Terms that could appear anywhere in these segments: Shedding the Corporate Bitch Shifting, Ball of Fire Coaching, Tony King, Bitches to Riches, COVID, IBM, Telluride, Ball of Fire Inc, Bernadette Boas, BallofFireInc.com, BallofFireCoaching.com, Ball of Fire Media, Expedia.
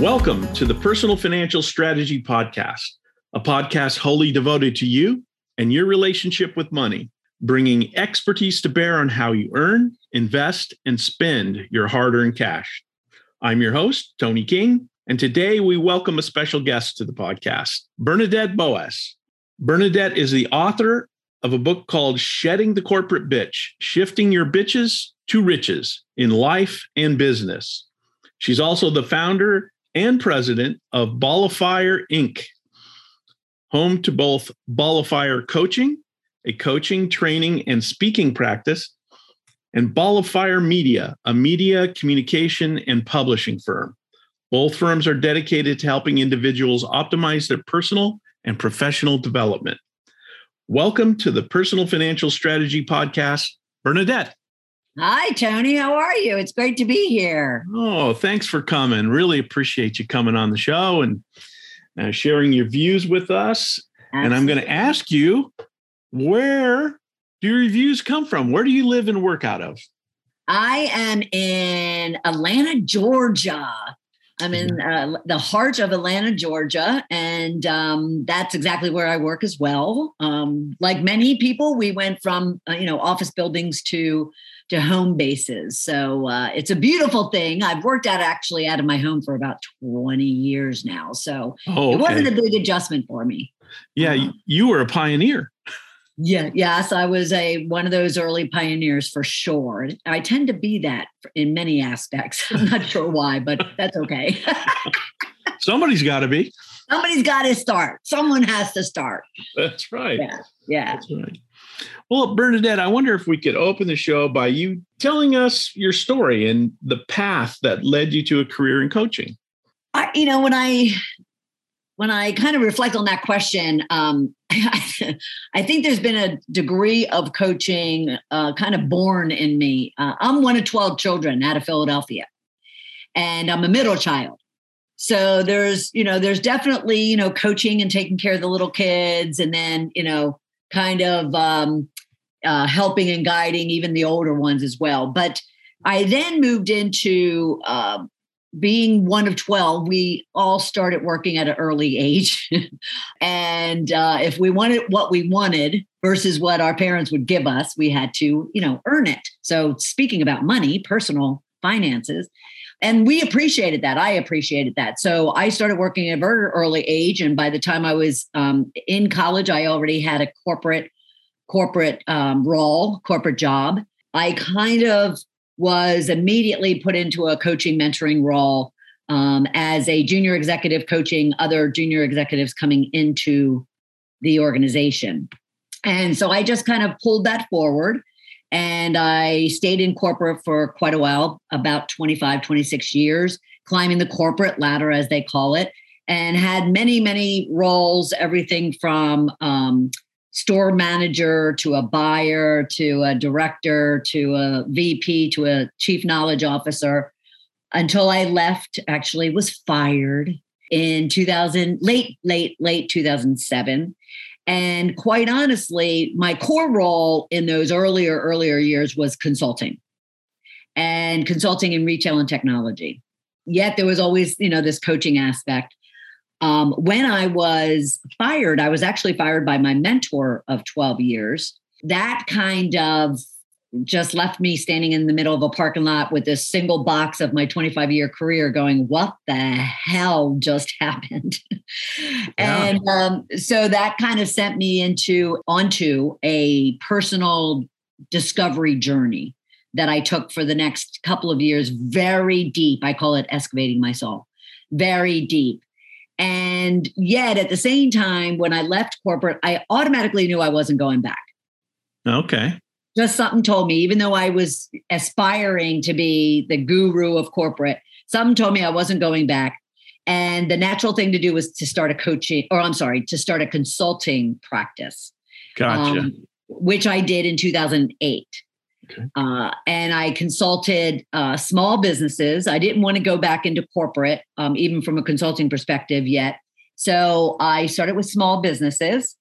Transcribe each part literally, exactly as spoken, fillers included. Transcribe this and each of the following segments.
Welcome to the Personal Financial Strategy Podcast, a podcast wholly devoted to you and your relationship with money, bringing expertise to bear on how you earn, invest, and spend your hard-earned cash. I'm your host, Tony King, and today we welcome a special guest to the podcast, Bernadette Boas. Bernadette is the author of a book called Shedding the Corporate Bitch, Shifting Your Bitches to Riches in Life and Business. She's also the founder and president of Ball of Fire Incorporated, home to both Ball of Fire Coaching, a coaching, training, and speaking practice, and Ball of Fire Media, a media, communication, and publishing firm. Both firms are dedicated to helping individuals optimize their personal and professional development. Welcome to the Personal Financial Strategy Podcast, Bernadette. Hi, Tony. How are you? It's great to be here. Oh, thanks for coming. Really appreciate you coming on the show and uh, sharing your views with us. Absolutely. And I'm going to ask you, where do your views come from? Where do you live and work out of? I am in Atlanta, Georgia. I'm in uh, the heart of Atlanta, Georgia, and um, that's exactly where I work as well. Um, like many people, we went from, uh, you know, office buildings to to home bases. So uh, it's a beautiful thing. I've worked out actually out of my home for about twenty years now. So oh, okay. It wasn't a big adjustment for me. Yeah, um, you were a pioneer. Yeah, yes, I was a one of those early pioneers for sure. I tend to be that in many aspects. I'm not sure why, but that's okay. Somebody's got to be. Somebody's got to start. Someone has to start. That's right. Yeah, yeah. That's right. Well, Bernadette, I wonder if we could open the show by you telling us your story and the path that led you to a career in coaching. I, you know, when I when I kind of reflect on that question. Um, I think there's been a degree of coaching uh, kind of born in me. Uh, I'm one of twelve children out of Philadelphia, and I'm a middle child. So there's, you know, there's definitely, you know, coaching and taking care of the little kids, and then, you know, kind of um, uh, helping and guiding even the older ones as well. But I then moved into uh, being one of twelve, we all started working at an early age. And uh, if we wanted what we wanted versus what our parents would give us, we had to, you know, earn it. So speaking about money, personal finances, and we appreciated that. I appreciated that. So I started working at a very early age. And by the time I was um, in college, I already had a corporate, corporate um, role, corporate job. I kind of was immediately put into a coaching mentoring role um, as a junior executive coaching other junior executives coming into the organization. And so I just kind of pulled that forward, and I stayed in corporate for quite a while, about twenty-five, twenty-six years, climbing the corporate ladder, as they call it, and had many, many roles, everything from um, store manager, to a buyer, to a director, to a V P, to a chief knowledge officer, until I left, actually was fired in two thousand, late, late, late two thousand seven. And quite honestly, my core role in those earlier, earlier years was consulting and consulting in retail and technology. Yet there was always, you know, this coaching aspect. Um, when I was fired, I was actually fired by my mentor of twelve years. That kind of just left me standing in the middle of a parking lot with this single box of my twenty-five year career going, what the hell just happened? Yeah. And um, so that kind of sent me into onto a personal discovery journey that I took for the next couple of years, very deep. I call it excavating my soul, very deep. And yet at the same time, when I left corporate, I automatically knew I wasn't going back. Okay. Just something told me, even though I was aspiring to be the guru of corporate, something told me I wasn't going back. And the natural thing to do was to start a coaching, or I'm sorry, to start a consulting practice. Gotcha. Um, which I did in two thousand eight. Okay. Uh, and I consulted uh, small businesses. I didn't want to go back into corporate, um, even from a consulting perspective yet. So I started with small businesses.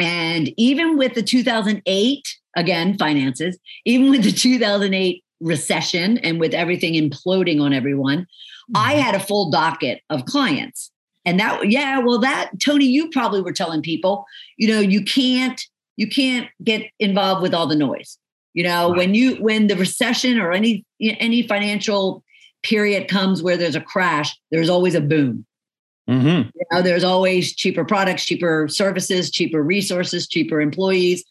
And even with the two thousand eight, again, finances, even with the two thousand eight recession and with everything imploding on everyone, mm-hmm. I had a full docket of clients. And that, yeah, well, that, Tony, you probably were telling people, you know, you can't, you can't get involved with all the noise. You know, right. when you, when the recession or any, any financial period comes where there's a crash, there's always a boom. Mm-hmm. You know, there's always cheaper products, cheaper services, cheaper resources, cheaper employees.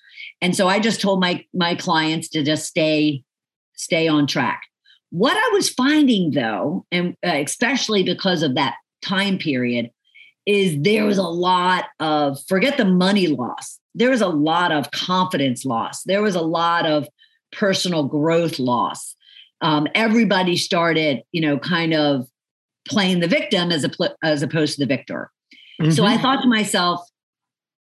And so I just told my, my clients to just stay, stay on track. What I was finding though, and especially because of that time period, is there was a lot of, forget the money loss. There was a lot of confidence loss. There was a lot of personal growth loss. Um, everybody started, you know, kind of playing the victim as, a pl- as opposed to the victor. Mm-hmm. So I thought to myself,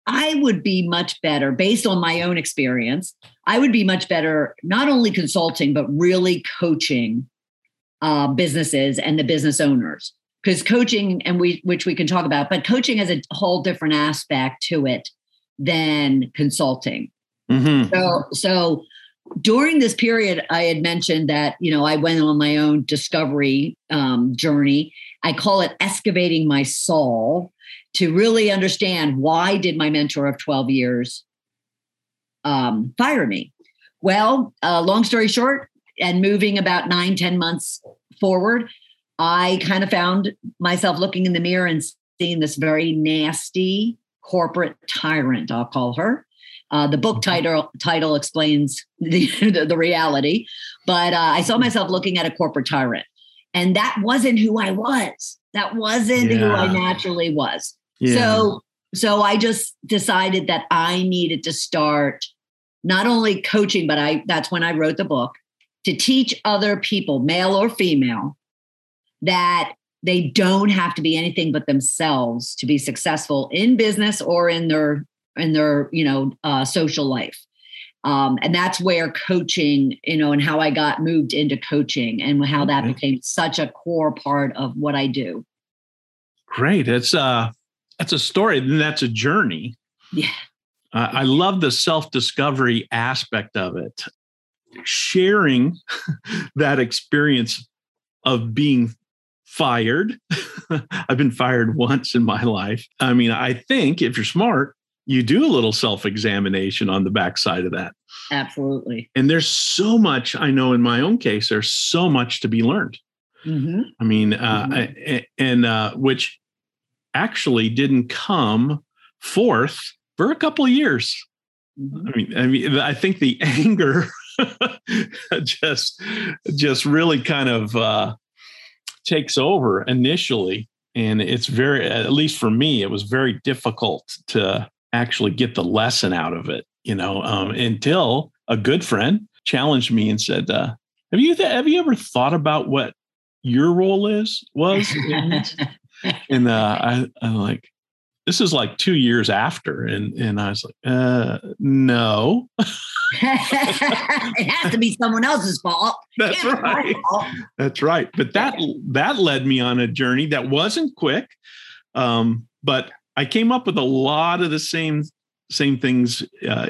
I would be much better based on my own experience. I would be much better, not only consulting, but really coaching uh, businesses and the business owners, because coaching and we, which we can talk about, but coaching has a whole different aspect to it than consulting. Mm-hmm. So, so during this period, I had mentioned that, you know, I went on my own discovery um, journey. I call it excavating my soul to really understand, why did my mentor of twelve years um, fire me? Well, uh, long story short, and moving about nine, ten months forward, I kind of found myself looking in the mirror and seeing this very nasty corporate tyrant, I'll call her. Uh, the book title title explains the, the, the reality, but uh, I saw myself looking at a corporate tyrant, and that wasn't who I was. That wasn't yeah. who I naturally was. Yeah. So, so I just decided that I needed to start not only coaching, but I, that's when I wrote the book, to teach other people, male or female, that they don't have to be anything but themselves to be successful in business or in their, in their, you know, uh, social life. Um, and that's where coaching, you know, and how I got moved into coaching and how that okay. became such a core part of what I do. Great. It's uh, that's a story. And that's a journey. Yeah. Uh, I love the self-discovery aspect of it. Sharing that experience of being fired. I've been fired once in my life. I mean, I think if you're smart, you do a little self-examination on the backside of that. Absolutely. And there's so much, I know in my own case, there's so much to be learned. Mm-hmm. I mean, uh, mm-hmm. I, and uh, which actually didn't come forth for a couple of years. Mm-hmm. I mean, I mean, I think the anger just, just really kind of uh, takes over initially. And it's very, at least for me, it was very difficult to actually get the lesson out of it, you know, um, until a good friend challenged me and said, uh, have you, th- have you ever thought about what your role is, was? And uh, I, I'm like, this is like two years after. And, and I was like, uh, no, it has to be someone else's fault. That's it's right. Fault. That's right. But that, that led me on a journey that wasn't quick. Um, but I came up with a lot of the same same things uh,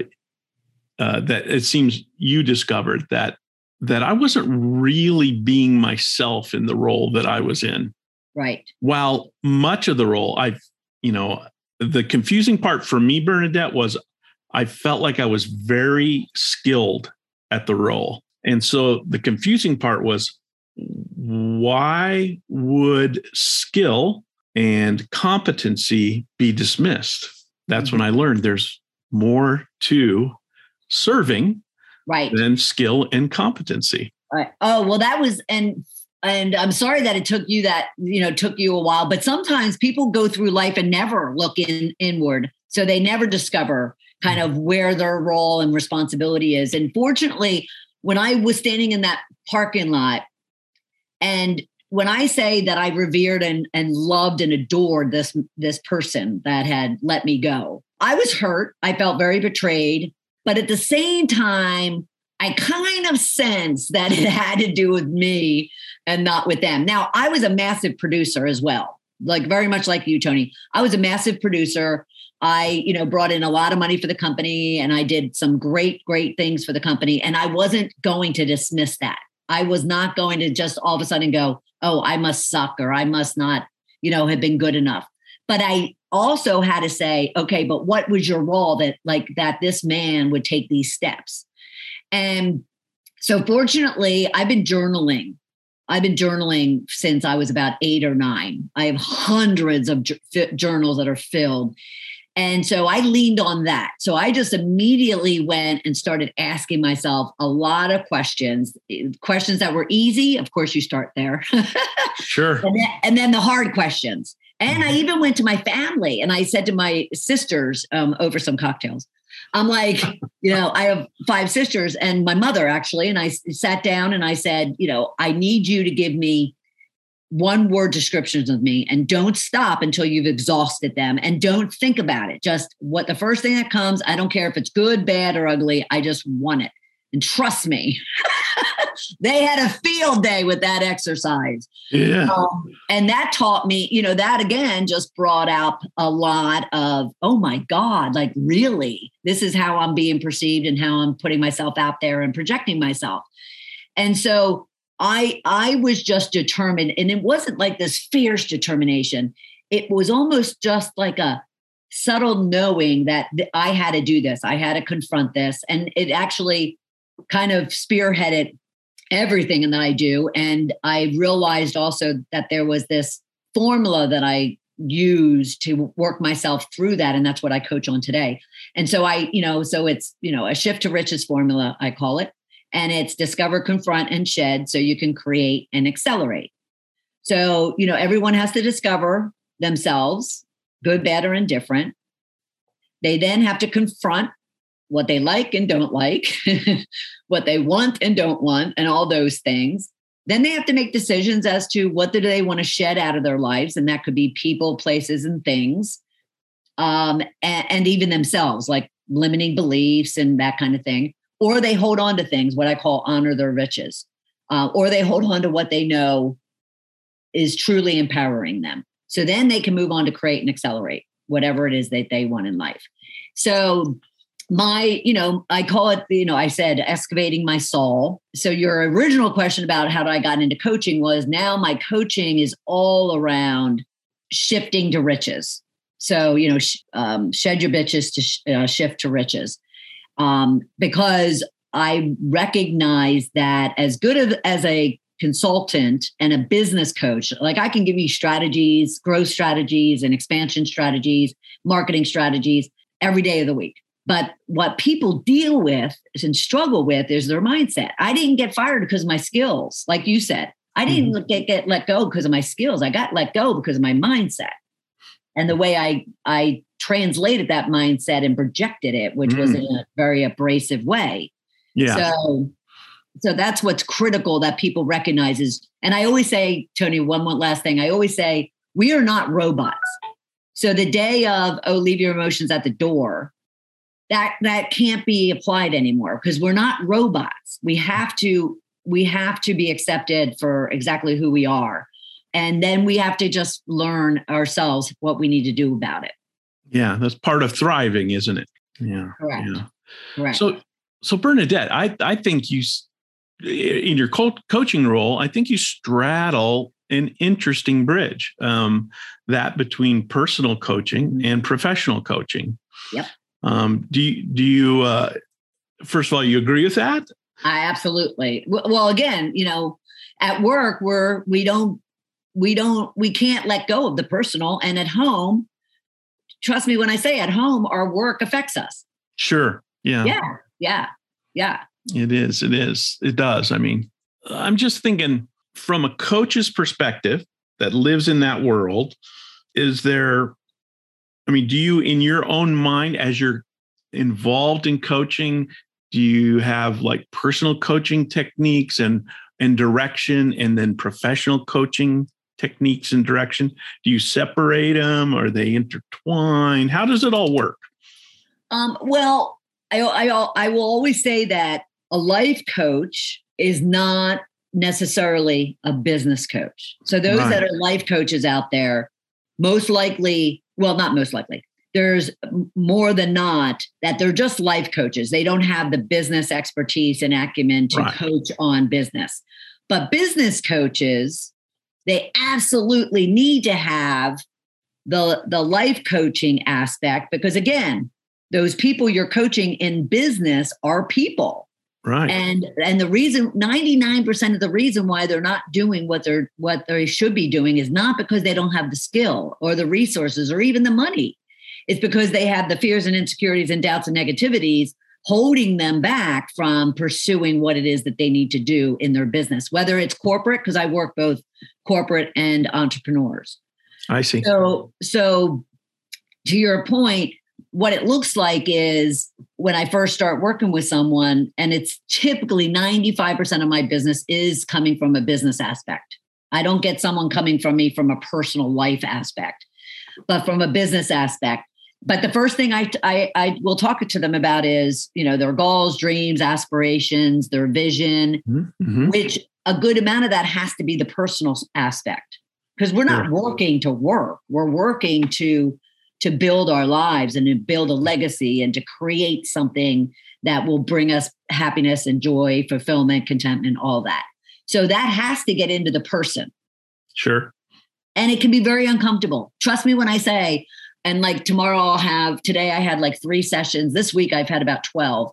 uh, that it seems you discovered, that that I wasn't really being myself in the role that I was in. Right. While much of the role, I, you know, the confusing part for me, Bernadette, was I felt like I was very skilled at the role. And so the confusing part was, why would skill and competency be dismissed? That's mm-hmm. when I learned there's more to serving right. than skill and competency. Right. Oh, well, that was, and and I'm sorry that it took you that, you know, took you a while, but sometimes people go through life and never look in, inward. So they never discover kind of where their role and responsibility is. And fortunately, when I was standing in that parking lot, and when I say that I revered and, and loved and adored this, this person that had let me go, I was hurt. I felt very betrayed. But at the same time, I kind of sensed that it had to do with me and not with them. Now, I was a massive producer as well, like very much like you, Tony. I was a massive producer. I, you know, brought in a lot of money for the company, and I did some great, great things for the company. And I wasn't going to dismiss that. I was not going to just all of a sudden go, oh, I must suck or I must not, you know, have been good enough. But I also had to say, okay, but what was your role that like that this man would take these steps? And so fortunately, I've been journaling. I've been journaling since I was about eight or nine. I have hundreds of journals that are filled. And so I leaned on that. So I just immediately went and started asking myself a lot of questions, questions that were easy. Of course, you start there. Sure. And then, and then the hard questions. And I even went to my family and I said to my sisters um, over some cocktails, I'm like, you know, I have five sisters and my mother actually. And I sat down and I said, you know, I need you to give me one word descriptions of me and don't stop until you've exhausted them and don't think about it. Just what the first thing that comes, I don't care if it's good, bad, or ugly. I just want it. And trust me, they had a field day with that exercise. Yeah. Um, and that taught me, you know, that again just brought out a lot of, oh my God, like really, this is how I'm being perceived and how I'm putting myself out there and projecting myself. And so I, I was just determined, and it wasn't like this fierce determination. It was almost just like a subtle knowing that I had to do this. I had to confront this. And it actually kind of spearheaded everything that I do. And I realized also that there was this formula that I used to work myself through that. And that's what I coach on today. And so I, you know, so it's, you know, a shift to riches formula, I call it. And it's discover, confront, and shed so you can create and accelerate. So, you know, everyone has to discover themselves, good, bad, or indifferent. They then have to confront what they like and don't like, what they want and don't want, and all those things. Then they have to make decisions as to what do they want to shed out of their lives. And that could be people, places, and things, um, and, and even themselves, like limiting beliefs and that kind of thing. Or they hold on to things, what I call honor their riches, uh, or they hold on to what they know is truly empowering them. So then they can move on to create and accelerate whatever it is that they want in life. So my, you know, I call it, you know, I said, excavating my soul. So your original question about how I got into coaching was now my coaching is all around shifting to riches. So, you know, sh- um, shed your bitches to sh- uh, shift to riches. Um, because I recognize that as good as, as a consultant and a business coach, like I can give you strategies, growth strategies and expansion strategies, marketing strategies every day of the week. But what people deal with and struggle with is their mindset. I didn't get fired because of my skills. Like you said, I didn't mm-hmm. get, get let go because of my skills. I got let go because of my mindset and the way I, I, translated that mindset and projected it, which mm. was in a very abrasive way. Yeah. So, so that's what's critical that people recognize is, and I always say, Tony, one, one last thing. I always say, we are not robots. So the day of, oh, leave your emotions at the door, that, that can't be applied anymore because we're not robots. We have to, we have to be accepted for exactly who we are. And then we have to just learn ourselves what we need to do about it. Yeah, that's part of thriving, isn't it? Yeah. Correct. Yeah. Correct. So, so Bernadette, I, I think you, in your coaching role, I think you straddle an interesting bridge, um, that between personal coaching and professional coaching. Yep. Um, do you, do you, uh, first of all, you agree with that? I absolutely. Well, again, you know, at work we're, we don't, we don't, we can't let go of the personal, and at home, trust me when I say at home, our work affects us. Sure. Yeah. Yeah. Yeah. Yeah. It is. It is. It does. I mean, I'm just thinking from a coach's perspective that lives in that world, is there, I mean, do you, in your own mind, as you're involved in coaching, do you have like personal coaching techniques and, and direction, and then professional coaching techniques and direction? Do you separate them? Are they intertwined? How does it all work? Um, well, I, I, I will always say that a life coach is not necessarily a business coach. So those right. that are life coaches out there, most likely, well, not most likely, there's more than not that they're just life coaches. They don't have the business expertise and acumen to right. coach on business. But business coaches, they absolutely need to have the, the life coaching aspect, because again, those people you're coaching in business are people. Right. And and the reason ninety-nine percent of the reason why they're not doing what they're what they should be doing is not because they don't have the skill or the resources or even the money. It's because they have the fears and insecurities and doubts and negativities holding them back from pursuing what it is that they need to do in their business, whether it's corporate, because I work both corporate and entrepreneurs. I see. So so to your point, what it looks like is when I first start working with someone, and it's typically ninety-five percent of my business is coming from a business aspect. I don't get someone coming from me from a personal life aspect, but from a business aspect. But the first thing I, I, I will talk to them about is, you know, their goals, dreams, aspirations, their vision, mm-hmm. which a good amount of that has to be the personal aspect, because we're not yeah. working to work. We're working to to build our lives and to build a legacy and to create something that will bring us happiness and joy, fulfillment, contentment, all that. So that has to get into the person. Sure. And it can be very uncomfortable. Trust me when I say, and like tomorrow I'll have, today I had like three sessions. This week I've had about twelve.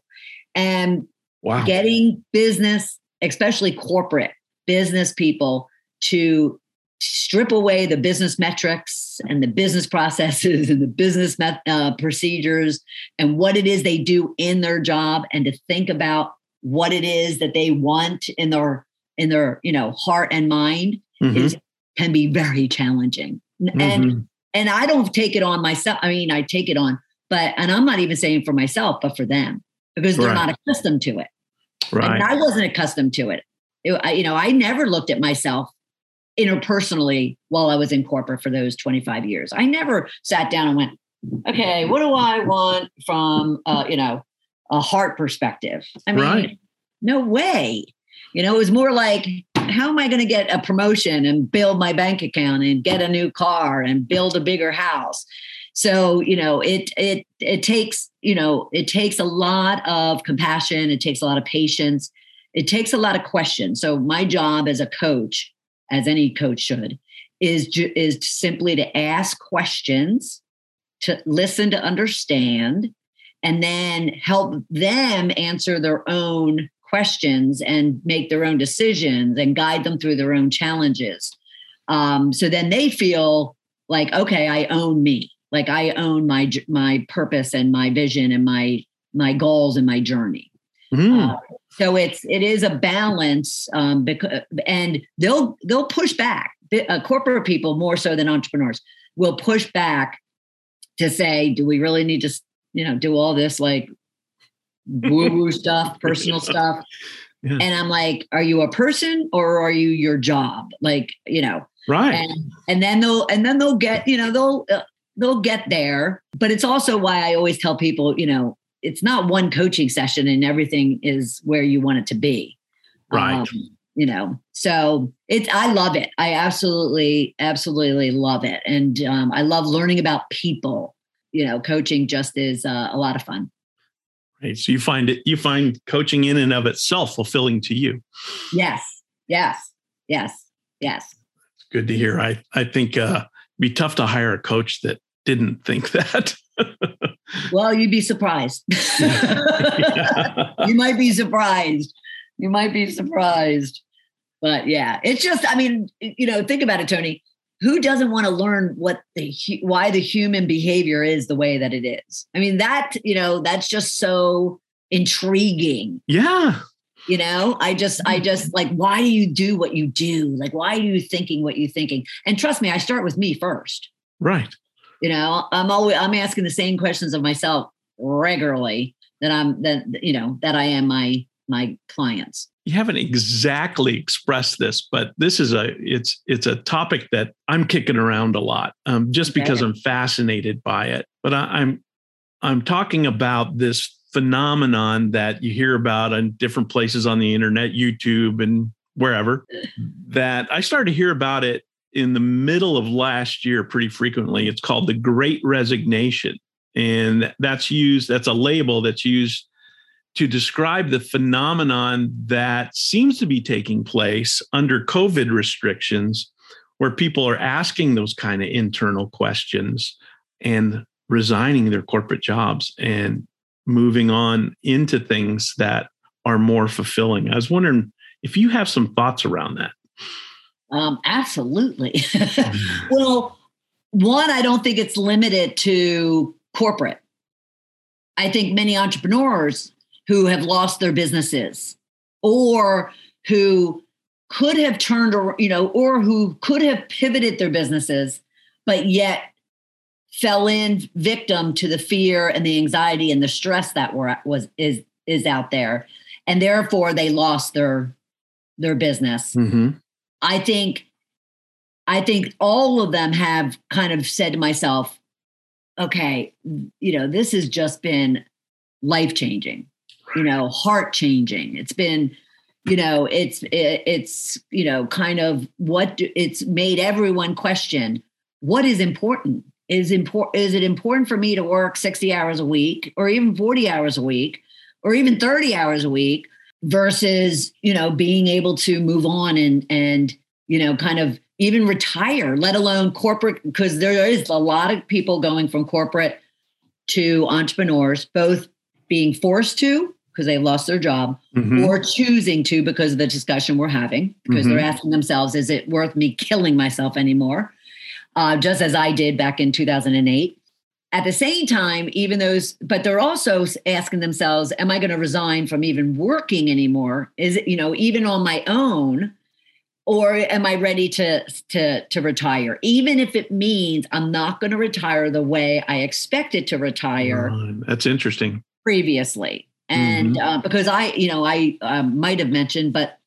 And wow. Getting business, especially corporate business people, to strip away the business metrics and the business processes and the business met, uh, procedures and what it is they do in their job, and to think about what it is that they want in their, in their, you know, heart and mind mm-hmm. is, can be very challenging. And, mm-hmm. and I don't take it on myself. I mean, I take it on, but, and I'm not even saying for myself, but for them, because they're right. not accustomed to it. Right. And I wasn't accustomed to it. it I, you know, I never looked at myself interpersonally while I was in corporate for those twenty-five years. I never sat down and went, okay, what do I want from, uh, you know, a heart perspective? I mean, right. no way. You know, it was more like, how am I going to get a promotion and build my bank account and get a new car and build a bigger house? So, you know, it, it, it takes, you know, it takes a lot of compassion. It takes a lot of patience. It takes a lot of questions. So my job as a coach, as any coach should, is is simply to ask questions, to listen, to understand, and then help them answer their own questions and make their own decisions and guide them through their own challenges. Um, so then they feel like, okay, I own me, like I own my my purpose and my vision and my my goals and my journey. Mm. Uh, so it's it is a balance, um, because, and they'll they'll push back. Uh, corporate people more so than entrepreneurs will push back to say, "Do we really need to, you know, do all this like woo woo stuff, personal stuff?" Yeah. And I'm like, "Are you a person or are you your job?" Like, you know, right? And, and then they'll and then they'll get, you know, they'll uh, they'll get there. But it's also why I always tell people, you know, it's not one coaching session and everything is where you want it to be. Right. Um, you know, so it's, I love it. I absolutely, absolutely love it. And um, I love learning about people, you know, coaching just is uh, a lot of fun. Right. So you find it, you find coaching in and of itself fulfilling to you. Yes. Yes. Yes. Yes. Good to hear. I, I think uh, it'd be tough to hire a coach that didn't think that. Well, you'd be surprised. yeah. You might be surprised. You might be surprised. But yeah, it's just, I mean, you know, think about it, Tony. Who doesn't want to learn what the why the human behavior is the way that it is? I mean, that, you know, that's just so intriguing. Yeah. You know, I just, I just like, why do you do what you do? Like, why are you thinking what you're thinking? And trust me, I start with me first. Right. You know, I'm always, I'm asking the same questions of myself regularly that I'm, that, you know, that I am my, my clients. You haven't exactly expressed this, but this is a, it's, it's a topic that I'm kicking around a lot, um, just okay. because I'm fascinated by it. But I, I'm, I'm talking about this phenomenon that you hear about in different places on the internet, YouTube and wherever, that I started to hear about it in the middle of last year pretty frequently. It's called the Great Resignation. And that's used, that's a label that's used to describe the phenomenon that seems to be taking place under COVID restrictions, where people are asking those kind of internal questions and resigning their corporate jobs and moving on into things that are more fulfilling. I was wondering if you have some thoughts around that. Um, absolutely. Well, one, I don't think it's limited to corporate. I think many entrepreneurs who have lost their businesses or who could have turned, you know, or who could have pivoted their businesses, but yet fell in victim to the fear and the anxiety and the stress that were, was, is, is out there. And therefore they lost their, their business. Mm-hmm. I think, I think all of them have kind of said to myself, okay, you know, this has just been life-changing, you know, heart-changing. It's been, you know, it's, it, it's, you know, kind of what do, it's made everyone question what is important. Is important, is it important for me to work sixty hours a week or even forty hours a week or even thirty hours a week versus, you know, being able to move on and, and, you know, kind of even retire, let alone corporate, because there is a lot of people going from corporate to entrepreneurs, both being forced to because they lost their job mm-hmm. or choosing to because of the discussion we're having, because mm-hmm. they're asking themselves, is it worth me killing myself anymore? Uh, just as I did back in two thousand eight. At the same time, even those, but they're also asking themselves, am I going to resign from even working anymore? Is it, you know, even on my own, or am I ready to, to, to retire? Even if it means I'm not going to retire the way I expected to retire. Oh, that's interesting. Previously. And mm-hmm. uh, because I, you know, I um, might have mentioned, but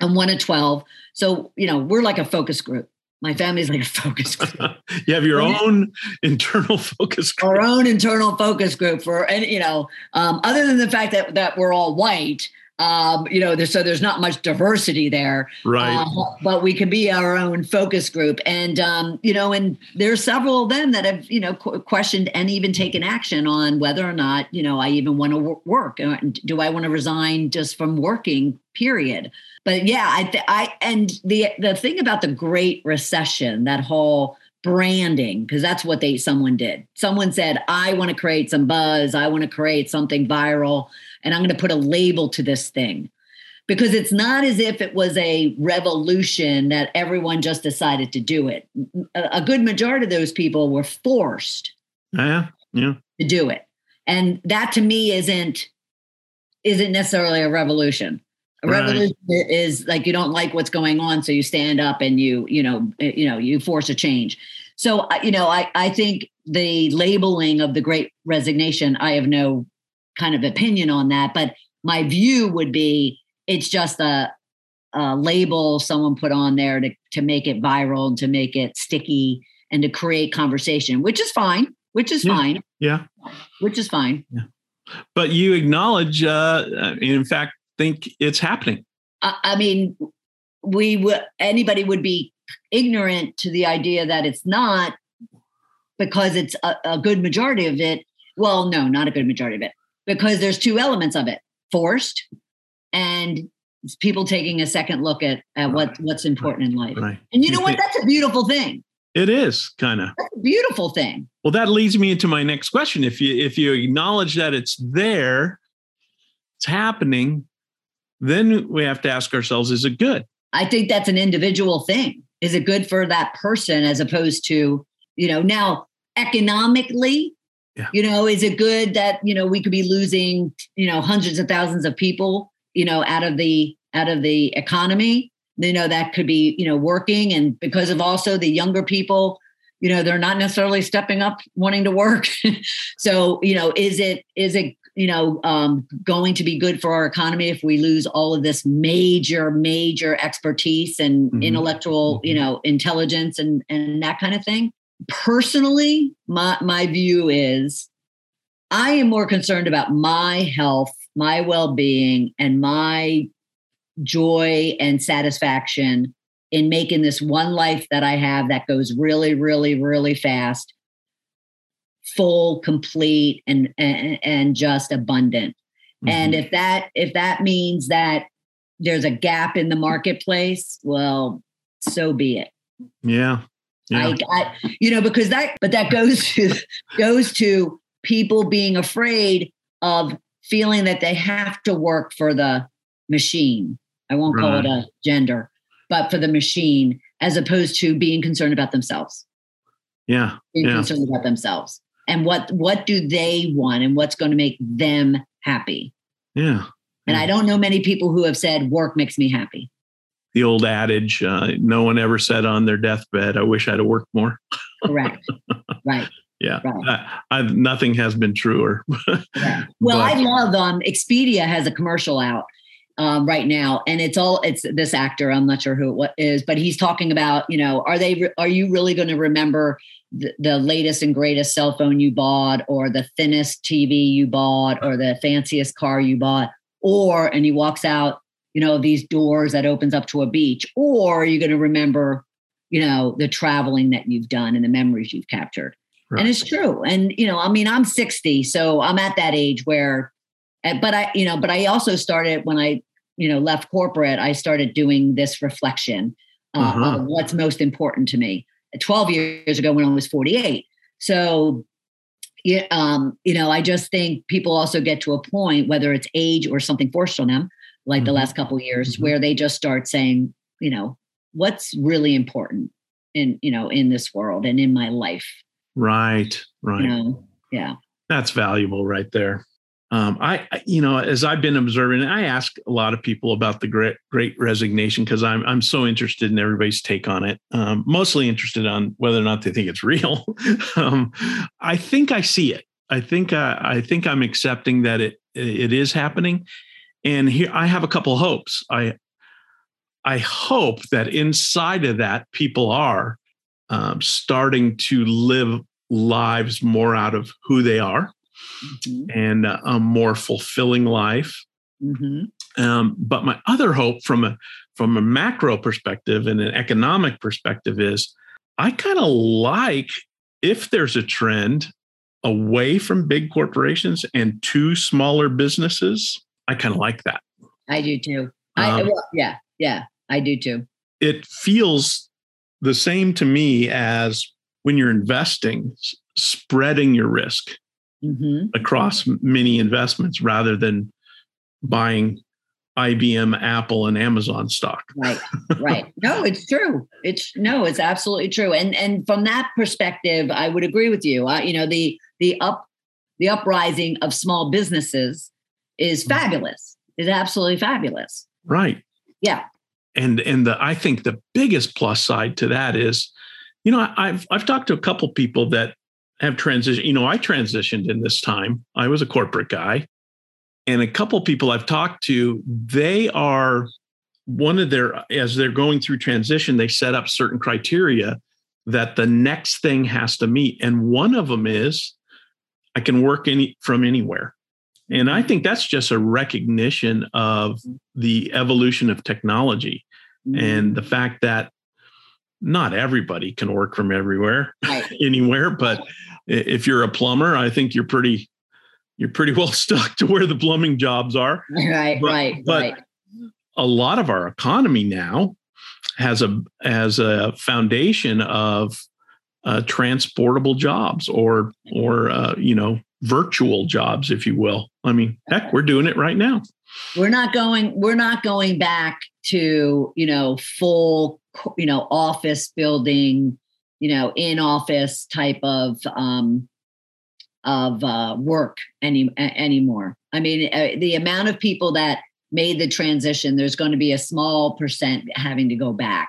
I'm one of twelve. So, you know, we're like a focus group. My family's like a focus group. You have your and own internal focus group. Our own internal focus group for, and you know, um, other than the fact that that we're all white, um, you know, there's, so there's not much diversity there. Right. Uh, but we can be our own focus group, and um, you know, and there's several of them that have, you know, qu- questioned and even taken action on whether or not, you know, I even want to w- work. Do I want to resign just from working? Period. But yeah, I, th- I, and the, the thing about the Great Recession, that whole branding, because that's what they, someone did. Someone said, I want to create some buzz. I want to create something viral. And I'm going to put a label to this thing, because it's not as if it was a revolution that everyone just decided to do it. A, a good majority of those people were forced yeah, yeah. to do it. And that to me isn't, isn't necessarily a revolution. A revolution right. is like, you don't like what's going on, so you stand up and you, you know, you know, you force a change. So, you know, I, I think the labeling of the Great Resignation, I have no kind of opinion on that, but my view would be it's just a, a label someone put on there to, to make it viral and to make it sticky and to create conversation, which is fine, which is yeah. fine. Yeah. Which is fine. Yeah. But you acknowledge, uh, in fact, think it's happening. I mean, we would, anybody would be ignorant to the idea that it's not, because it's a, a good majority of it. Well, no, not a good majority of it, because there's two elements of it: forced and people taking a second look at, at right. what, what's important right. in life. Right. And you, you know think- what? That's a beautiful thing. It is kind of a beautiful thing. Well, that leads me into my next question. If you, if you acknowledge that it's there, it's happening, then we have to ask ourselves, is it good? I think that's an individual thing. Is it good for that person as opposed to, you know, now economically, yeah. you know, is it good that, you know, we could be losing, you know, hundreds of thousands of people, you know, out of the, out of the economy, you know, that could be, you know, working. And because of also the younger people, you know, they're not necessarily stepping up wanting to work. So, you know, is it, is it, you know, um, going to be good for our economy if we lose all of this major, major expertise and mm-hmm. intellectual, mm-hmm. you know, intelligence and, and that kind of thing. Personally, my, my view is I am more concerned about my health, my well-being, and my joy and satisfaction in making this one life that I have that goes really, really, really fast, full, complete, and, and, and just abundant. Mm-hmm. And if that, if that means that there's a gap in the marketplace, well, so be it. Yeah. yeah. I, I, you know, because that, but that goes to, goes to people being afraid of feeling that they have to work for the machine. I won't right. call it a gender, but for the machine, as opposed to being concerned about themselves. Yeah. Being yeah. concerned about themselves and what, what do they want and what's going to make them happy. Yeah. And I don't know many people who have said work makes me happy. The old adage, uh, no one ever said on their deathbed, I wish I'd have worked more. Correct. Right. Yeah. Right. I, I've, nothing has been truer. Yeah. Well, but, I love um, Expedia has a commercial out um, right now. And it's all, it's this actor, I'm not sure who it is, but he's talking about, you know, are they, are you really going to remember the, the latest and greatest cell phone you bought, or the thinnest T V you bought, or the fanciest car you bought? Or, and he walks out, you know, these doors that opens up to a beach, or you're going to remember, you know, the traveling that you've done and the memories you've captured. Right. And it's true. And, you know, I mean, I'm sixty, so I'm at that age where, but I, you know, but I also started when I, you know, left corporate, I started doing this reflection uh, uh-huh. of what's most important to me twelve years ago when I was forty-eight. So Yeah, um, you know, I just think people also get to a point, whether it's age or something forced on them, like mm-hmm. the last couple of years, mm-hmm. where they just start saying, you know, what's really important in, you know, in this world and in my life. Right. Right. You know? Yeah. That's valuable right there. Um, I, you know, as I've been observing, I ask a lot of people about the great, great resignation because I'm I'm so interested in everybody's take on it. Um, mostly interested on whether or not they think it's real. um, I think I see it. I think I, I think I'm accepting that it it is happening. And here I have a couple hopes. I I hope that inside of that, people are um, starting to live lives more out of who they are. Mm-hmm. And uh, a more fulfilling life. Mm-hmm. Um, but my other hope from a from a macro perspective and an economic perspective is I kind of like if there's a trend away from big corporations and to smaller businesses, I kind of like that. I do too. I, um, well, yeah, yeah, I do too. It feels the same to me as when you're investing, s- spreading your risk. Mm-hmm. across many investments rather than buying I B M, Apple, and Amazon stock. Right, right. No, it's true. It's no, it's absolutely true. And and from that perspective, I would agree with you. Uh, you know, the the up the uprising of small businesses is fabulous. It's absolutely fabulous. Right. Yeah. And and the I think the biggest plus side to that is, you know, I've I've talked to a couple people that have transitioned. You know, I transitioned in this time. I was a corporate guy. And a couple people I've talked to, they are one of their, as they're going through transition, they set up certain criteria that the next thing has to meet. And one of them is I can work any from anywhere. And I think that's just a recognition of the evolution of technology mm-hmm. and the fact that not everybody can work from everywhere, right. anywhere, but if you're a plumber, I think you're pretty, you're pretty well stuck to where the plumbing jobs are. Right, but, right, but right. A lot of our economy now has a has a foundation of uh, transportable jobs or or uh, you know virtual jobs, if you will. I mean, heck, we're doing it right now. We're not going. We're not going back to you know full. you know, office building, you know, in office type of, um, of, uh, work any, anymore. I mean, uh, the amount of people that made the transition, there's going to be a small percent having to go back,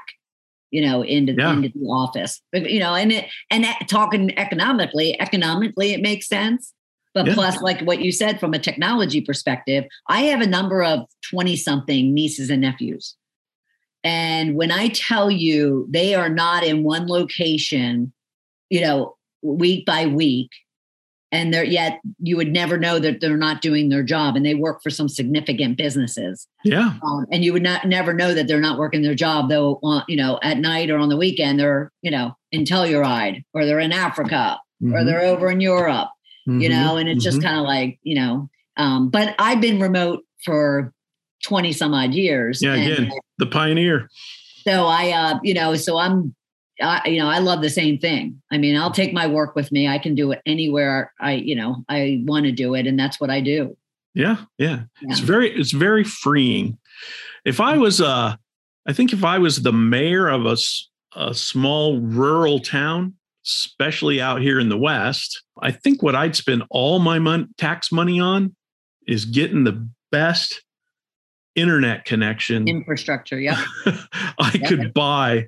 you know, into, yeah. into the office, but, you know, and, it, and talking economically, economically, it makes sense. But yeah. plus like what you said, from a technology perspective, I have a number of twenty something nieces and nephews. And when I tell you they are not in one location, you know, week by week, and they're yet you would never know that they're not doing their job and they work for some significant businesses. Yeah. Um, and you would not never know that they're not working their job, though, uh, you know, at night or on the weekend, they're, you know, in Telluride or they're in Africa mm-hmm. or they're over in Europe, mm-hmm. you know, and it's mm-hmm. just kind of like, you know, Um, but I've been remote for twenty some odd years. Yeah, and, again, the pioneer. So I, uh, you know, so I'm, I, you know, I love the same thing. I mean, I'll take my work with me. I can do it anywhere I, you know, I want to do it. And that's what I do. Yeah, yeah. Yeah. It's very, it's very freeing. If I was, uh, I think if I was the mayor of a, a small rural town, especially out here in the West, I think what I'd spend all my mon- tax money on is getting the best internet connection infrastructure. Yeah, I yep. could buy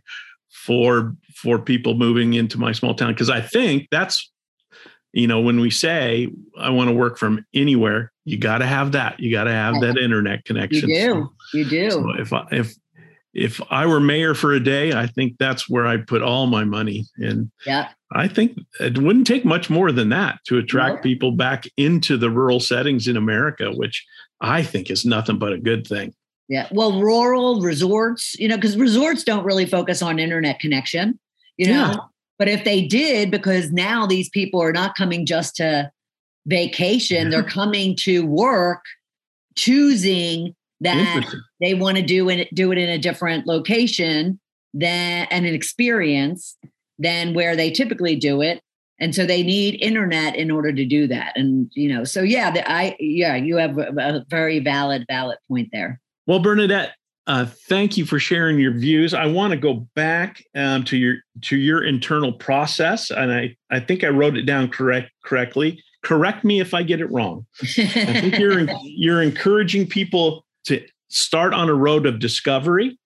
for for people moving into my small town, because I think that's, you know, when we say I want to work from anywhere, you got to have that. You got to have that internet connection. You do. You do. So if I, if If I were mayor for a day, I think that's where I'd put all my money. And yeah. I think it wouldn't take much more than that to attract no. people back into the rural settings in America, which I think is nothing but a good thing. Yeah. Well, rural resorts, you know, because resorts don't really focus on internet connection, you know, yeah. but if they did, because now these people are not coming just to vacation, yeah. they're coming to work, choosing that they want to do it, do it in a different location than and an experience than where they typically do it. And so they need internet in order to do that. And, you know, so yeah, the, I, yeah, you have a very valid, valid point there. Well, Bernadette, uh, thank you for sharing your views. I want to go back um, to your, to your internal process. And I, I think I wrote it down correct, correctly. Correct me if I get it wrong. I think you're, you're encouraging people to start on a road of discovery,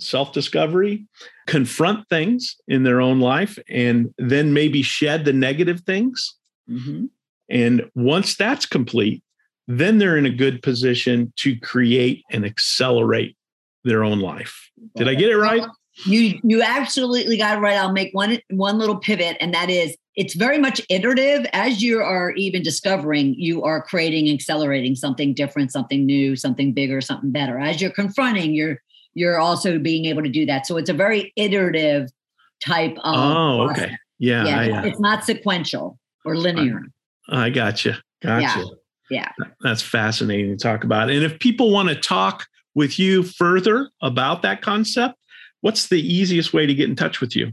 self-discovery, confront things in their own life, and then maybe shed the negative things. Mm-hmm. And once that's complete, then they're in a good position to create and accelerate their own life. Did I get it right? You you absolutely got it right. I'll make one one little pivot, and that is, it's very much iterative. As you are even discovering, you are creating, accelerating something different, something new, something bigger, something better. As you're confronting, you're you're also being able to do that. So it's a very iterative type of Oh, process. Okay. Yeah, yeah, yeah. It's not sequential or linear. I, I got you. Got yeah. you. Yeah. That's fascinating to talk about. And if people want to talk with you further about that concept, what's the easiest way to get in touch with you?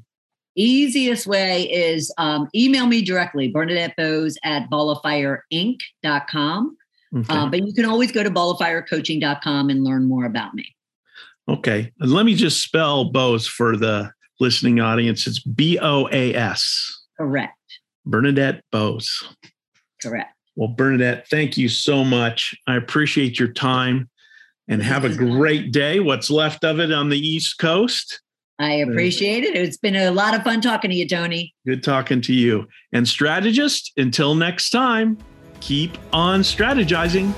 Easiest way is um, email me directly, Bernadette Boas at Ball of Fire Inc dot com. Okay. Uh, but you can always go to Ball of Fire Coaching dot com and learn more about me. Okay. And let me just spell Boas for the listening audience. It's B O A S. Correct. Bernadette Boas. Correct. Well, Bernadette, thank you so much. I appreciate your time and have a great day. What's left of it on the East Coast. I appreciate it. It's been a lot of fun talking to you, Tony. Good talking to you. And strategists, until next time, keep on strategizing.